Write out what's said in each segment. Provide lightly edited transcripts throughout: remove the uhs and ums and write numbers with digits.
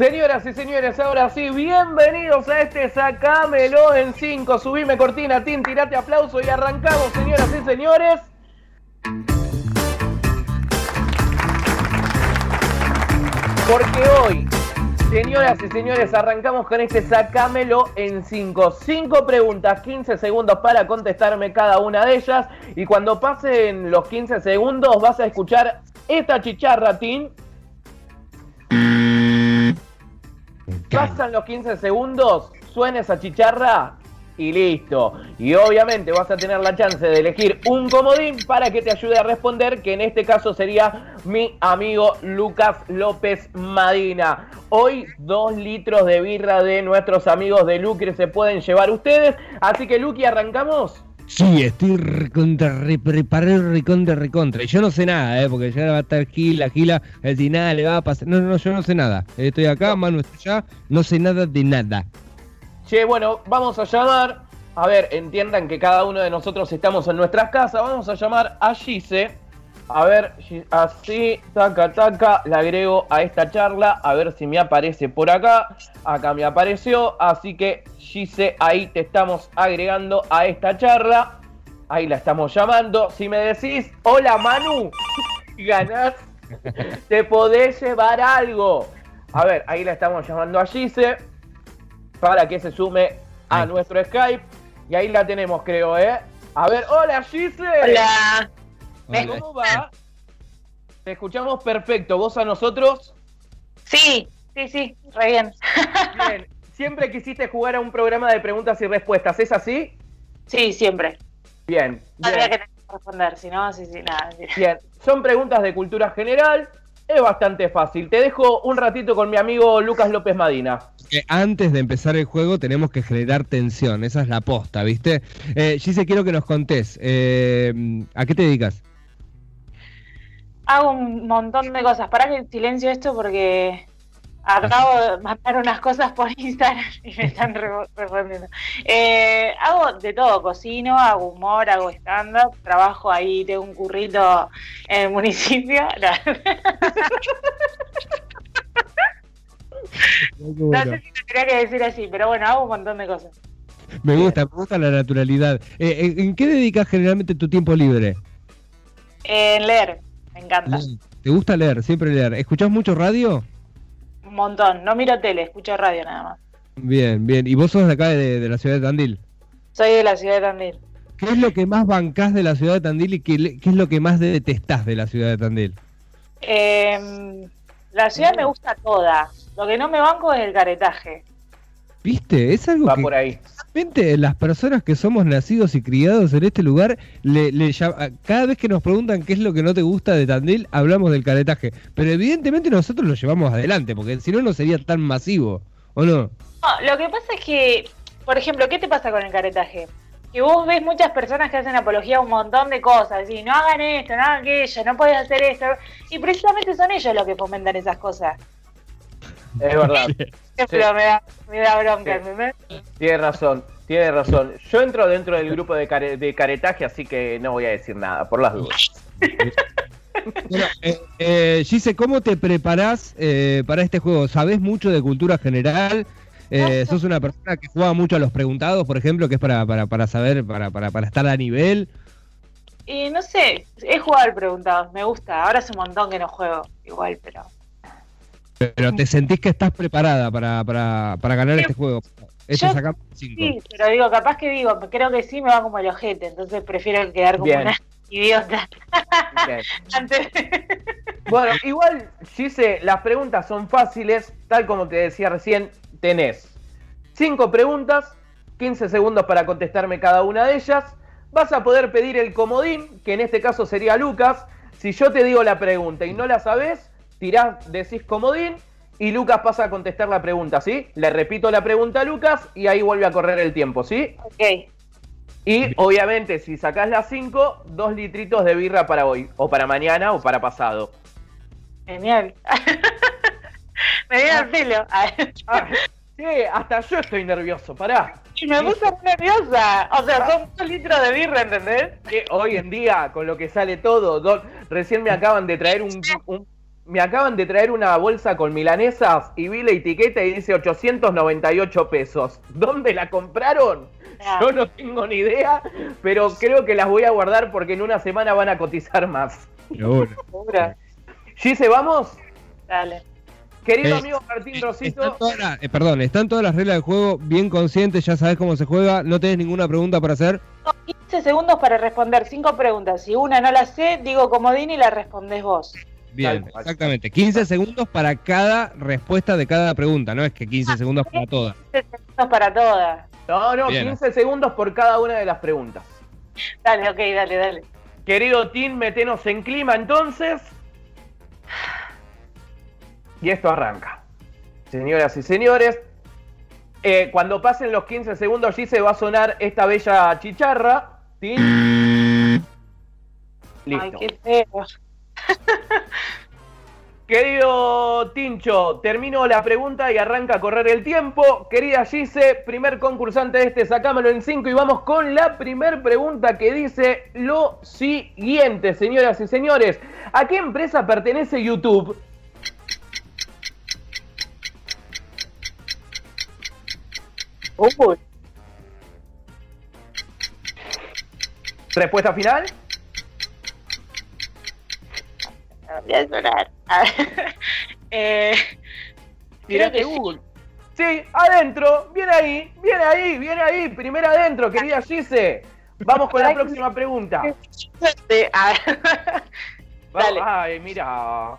Señoras y señores, ahora sí, bienvenidos a este Sacámelo en 5. Subime cortina, Tim, tirate aplauso y arrancamos, señoras y señores. Porque hoy, señoras y señores, arrancamos con este Sacámelo en 5. 5 preguntas, 15 segundos para contestarme cada una de ellas. Y cuando pasen los 15 segundos vas a escuchar esta chicharra, Tim. Pasan los 15 segundos, suena esa chicharra y listo. Y obviamente vas a tener la chance de elegir un comodín para que te ayude a responder, que en este caso sería mi amigo Lucas López Madina. Hoy 2 litros de birra de nuestros amigos de Lucre se pueden llevar ustedes. Así que, Luqui, ¿arrancamos? Sí, estoy recontra. Y yo no sé nada, porque ya va a estar Gila, el si nada le va a pasar. No, yo no sé nada. Estoy acá, Manu está allá, no sé nada de nada. Che, bueno, vamos a llamar. A ver, entiendan que cada uno de nosotros estamos en nuestras casas. Vamos a llamar a Gise. A ver, así, taca, la agrego a esta charla, a ver si me aparece por acá. Acá me apareció, así que Gise, ahí te estamos agregando a esta charla. Ahí la estamos llamando. Si me decís, hola Manu, ganás, te podés llevar algo. A ver, ahí la estamos llamando a Gise para que se sume a nuestro Skype. Y ahí la tenemos, creo, A ver, hola Gise. Hola. ¿Cómo va? Te escuchamos perfecto. ¿Vos a nosotros? Sí, re bien. Bien. ¿Siempre quisiste jugar a un programa de preguntas y respuestas? ¿Es así? Sí, siempre. Bien. Habría que responder, si no, nada. Bien. Son preguntas de cultura general. Es bastante fácil. Te dejo un ratito con mi amigo Lucas López Madina. Antes de empezar el juego tenemos que generar tensión. Esa es la posta, ¿viste? Gise, quiero que nos contés. ¿A qué te dedicas? Hago un montón de cosas. Pará que silencio esto porque acabo de mandar unas cosas por Instagram y me están respondiendo. Hago de todo, cocino, hago humor, hago stand-up, trabajo ahí, tengo un currito en el municipio. No sé si lo tenía que decir así, pero bueno, hago un montón de cosas. Me gusta la naturalidad. ¿En qué dedicas generalmente tu tiempo libre? En leer. Me encanta. ¿Te gusta leer? Siempre leer. ¿Escuchás mucho radio? Un montón. No miro tele, escucho radio nada más. Bien. ¿Y vos sos de acá, de la ciudad de Tandil? Soy de la ciudad de Tandil. ¿Qué es lo que más bancás de la ciudad de Tandil y qué es lo que más detestás de la ciudad de Tandil? La ciudad me gusta toda. Lo que no me banco es el caretaje. ¿Viste? Es algo que... va por ahí. Realmente las personas que somos nacidos y criados en este lugar, cada vez que nos preguntan qué es lo que no te gusta de Tandil, hablamos del caretaje. Pero evidentemente nosotros lo llevamos adelante, porque si no, no sería tan masivo, ¿o no? No, lo que pasa es que, por ejemplo, ¿qué te pasa con el caretaje? Que vos ves muchas personas que hacen apología a un montón de cosas, y no hagan esto, no hagan aquello, no podés hacer esto, y precisamente son ellos los que fomentan esas cosas. Es verdad. Pero me da bronca. Sí. Tiene razón. Yo entro dentro del grupo de caretaje, así que no voy a decir nada, por las dudas. Bueno, Gise, ¿cómo te preparás para este juego? ¿Sabés mucho de cultura general? ¿Sos una persona que juega mucho a los preguntados, por ejemplo, que es para saber, para estar a nivel? Y no sé, he jugado al preguntado, me gusta. Ahora hace un montón que no juego, igual, pero... ¿Pero te sentís que estás preparada para ganar este juego? Yo sacamos 5. Sí, pero digo, creo que sí me va como el ojete, entonces prefiero quedar como una idiota. Bueno, igual, Gise, las preguntas son fáciles, tal como te decía recién, tenés 5 preguntas, 15 segundos para contestarme cada una de ellas, vas a poder pedir el comodín, que en este caso sería Lucas. Si yo te digo la pregunta y no la sabés, tirás, decís comodín y Lucas pasa a contestar la pregunta, ¿sí? Le repito la pregunta a Lucas y ahí vuelve a correr el tiempo, ¿sí? Ok. Y obviamente si sacás las 5, 2 litritos de birra para hoy, o para mañana, o para pasado. Genial. Me dio el pelo. Sí, hasta yo estoy nervioso, pará. Y me puse nerviosa. O sea, son 2 litros de birra, ¿entendés? Que hoy en día, con lo que sale todo, recién me acaban de traer un me acaban de traer una bolsa con milanesas y vi la etiqueta y dice 898 pesos. ¿Dónde la compraron? Yo no tengo ni idea, pero creo que las voy a guardar porque en una semana van a cotizar más. Ahora. Gise, ¿vamos? Dale. Querido amigo Martín Rosito. Están todas las reglas del juego bien conscientes, ya sabes cómo se juega, no tenés ninguna pregunta para hacer. 15 segundos para responder, 5 preguntas. Si una no la sé, digo comodín y la respondés vos. Bien, exactamente. 15 segundos para cada respuesta de cada pregunta, no es que 15 segundos para todas. 15 segundos para todas. No, no, bien. 15 segundos por cada una de las preguntas. Dale, ok, dale, dale. Querido Tim, metenos en clima entonces. Y esto arranca. Señoras y señores, cuando pasen los 15 segundos, allí se va a sonar esta bella chicharra. ¿Sí? Listo. Ay, qué feo. Querido Tincho, termino la pregunta y arranca a correr el tiempo. Querida Gise, primer concursante de este Sacámelo en 5 y vamos con la primer pregunta que dice lo siguiente, señoras y señores. ¿A qué empresa pertenece YouTube? ¿Respuesta final? Voy a llorar. Creo que Google. Sí, adentro. Bien ahí, bien ahí, bien ahí. Primera adentro, querida Gise. Vamos con la próxima pregunta. Dale. Ay, mira.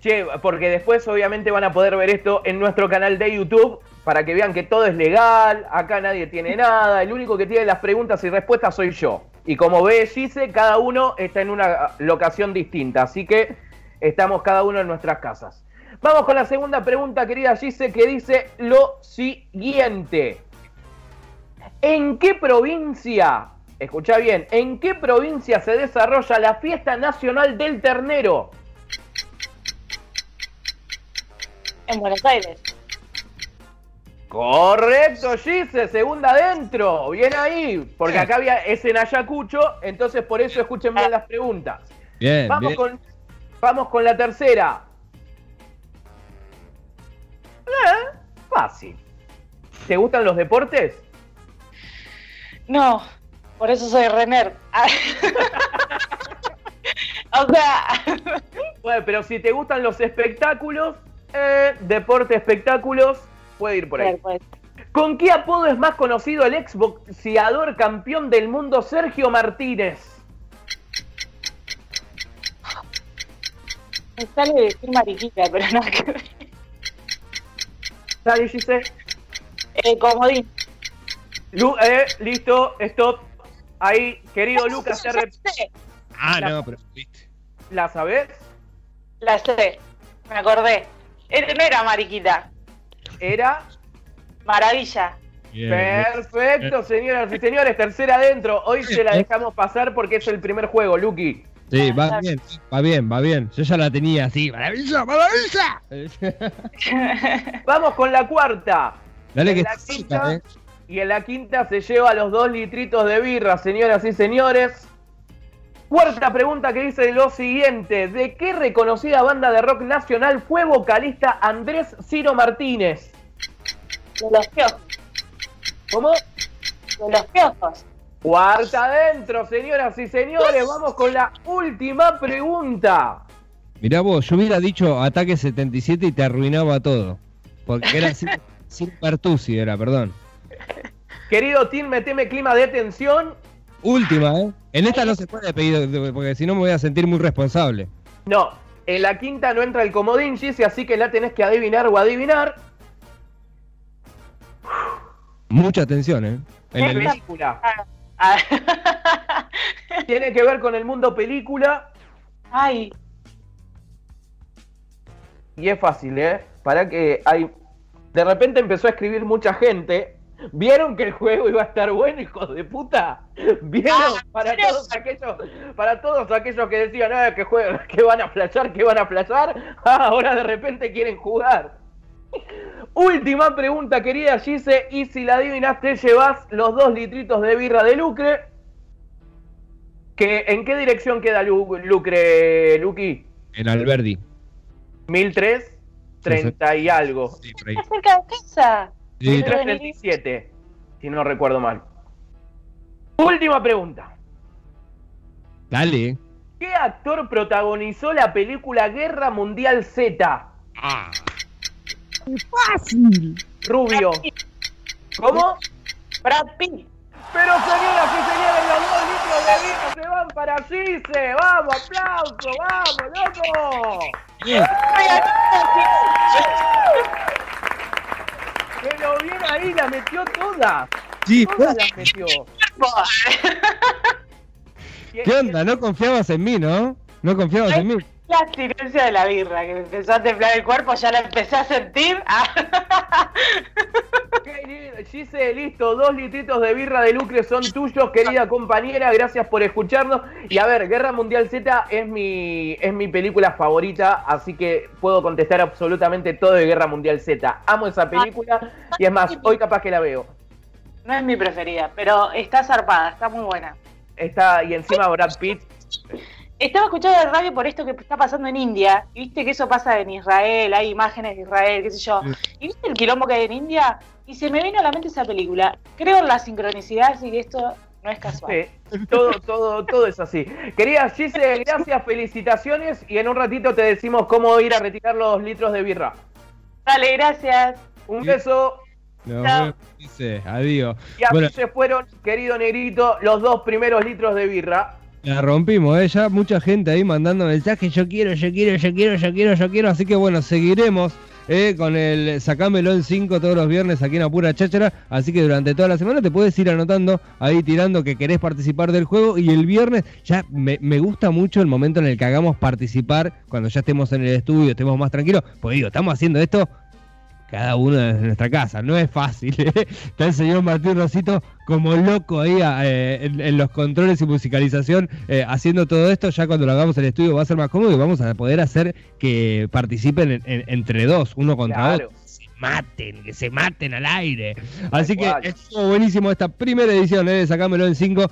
Che, porque después obviamente van a poder ver esto en nuestro canal de YouTube para que vean que todo es legal, acá nadie tiene nada, el único que tiene las preguntas y respuestas soy yo. Y como ve Gise, cada uno está en una locación distinta, así que estamos cada uno en nuestras casas. Vamos con la segunda pregunta, querida Gise, que dice lo siguiente. ¿En qué provincia, escuchá bien, en qué provincia se desarrolla la Fiesta Nacional del Ternero? En Buenos Aires. Correcto, Gise, segunda adentro. Bien ahí, porque acá había, es en Ayacucho, entonces por eso escuchen bien las preguntas. Bien, vamos bien. Vamos con la tercera. Fácil. ¿Te gustan los deportes? No, por eso soy rener. O sea... Bueno, pero si te gustan los espectáculos... deporte, espectáculos, puede ir por ahí. Pues. ¿Con qué apodo es más conocido el exboxeador campeón del mundo Sergio Martínez? Me sale de decir mariquita, pero no. ¿Sale, Gise? Comodín. Listo, stop. Ahí, querido Lucas. No, pero viste. ¿La sabés? La sé, me acordé. No era mariquita. Era... Maravilla. Yeah. Perfecto, señoras y señores. Tercera adentro. Hoy se la dejamos pasar porque es el primer juego, Luqui. Sí, va bien, va bien, va bien. Yo ya la tenía así. ¡Maravilla, maravilla! Vamos con la cuarta. Dale que está cerca, ¿eh? Y en la quinta se lleva los 2 litritos de birra, señoras y señores. Cuarta pregunta que dice lo siguiente. ¿De qué reconocida banda de rock nacional fue vocalista Andrés Ciro Martínez? De Los Piojos. ¿Cómo? De Los Piojos. Cuarta adentro, señoras y señores. Vamos con la última pregunta. Mirá vos, yo hubiera dicho Ataque 77 y te arruinaba todo. Porque era sin Pertusi, era, perdón. Querido Tim, meteme clima de tensión. Última, ¿eh? En esta no se puede pedir, porque si no me voy a sentir muy responsable. No, en la quinta no entra el comodín, Gise, así que la tenés que adivinar o adivinar. Mucha atención, ¿eh? En la película. Tiene que ver con el mundo película. Ay. Y es fácil, ¿eh? Para que hay... De repente empezó a escribir mucha gente... ¿Vieron que el juego iba a estar bueno, hijos de puta? ¿Vieron? Para todos aquellos que decían, ah, que van a flashar, ahora de repente quieren jugar. Última pregunta, querida Gise, y si la adivinas te llevas los 2 litritos de birra de Lucre. ¿En qué dirección queda Lucre, Luqui? En Alberdi. 1003, 30 y algo. Sí, está cerca de casa. 1337, si no recuerdo mal. Última pregunta. Dale. ¿Qué actor protagonizó la película Guerra Mundial Z? Ah. ¡Fácil! Rubio. ¿Cómo? Brad Pitt. Pero señoras y señores, los 2 litros de vino se van para Gise. ¡Vamos, aplauso! ¡Vamos, loco! Bien. Pero bien ahí, la metió toda. Sí, toda la metió. ¿Qué onda? No confiabas en mí, ¿no? No confiabas en mí. La abstinencia de la birra, que empezó a temblar el cuerpo, ya la empecé a sentir. Gise, listo, 2 litritos de birra de Lucre son tuyos, querida compañera, gracias por escucharnos. Y a ver, Guerra Mundial Z es mi película favorita, así que puedo contestar absolutamente todo de Guerra Mundial Z. Amo esa película y es más, hoy capaz que la veo. No es mi preferida, pero está zarpada, está muy buena. Está, y encima Brad Pitt. Estaba escuchando el radio por esto que está pasando en India, y viste que eso pasa en Israel, hay imágenes de Israel, qué sé yo, y viste el quilombo que hay en India, y se me vino a la mente esa película. Creo en la sincronicidad, así que esto no es casual. Sí, todo es así. Querida Gise, gracias, felicitaciones, y en un ratito te decimos cómo ir a retirar los litros de birra. Dale, gracias. Un beso. No, Gise, adiós. Y así se fueron, querido Negrito, los 2 primeros litros de birra. La rompimos, ¿eh? Ya mucha gente ahí mandando mensajes, yo quiero, así que bueno, seguiremos con el Sacámelo en 5 todos los viernes aquí en Apura Cháchara, así que durante toda la semana te puedes ir anotando, ahí tirando que querés participar del juego, y el viernes ya me gusta mucho el momento en el que hagamos participar, cuando ya estemos en el estudio, estemos más tranquilos, pues digo, estamos haciendo esto cada uno desde nuestra casa, no es fácil, ¿eh? Está el señor Martín Rosito como loco ahí en los controles y musicalización, haciendo todo esto. Ya cuando lo hagamos en el estudio va a ser más cómodo y vamos a poder hacer que participen entre dos, uno contra otro. Que se maten al aire. Así que estuvo buenísimo esta primera edición, ¿eh? Sacámelo en 5.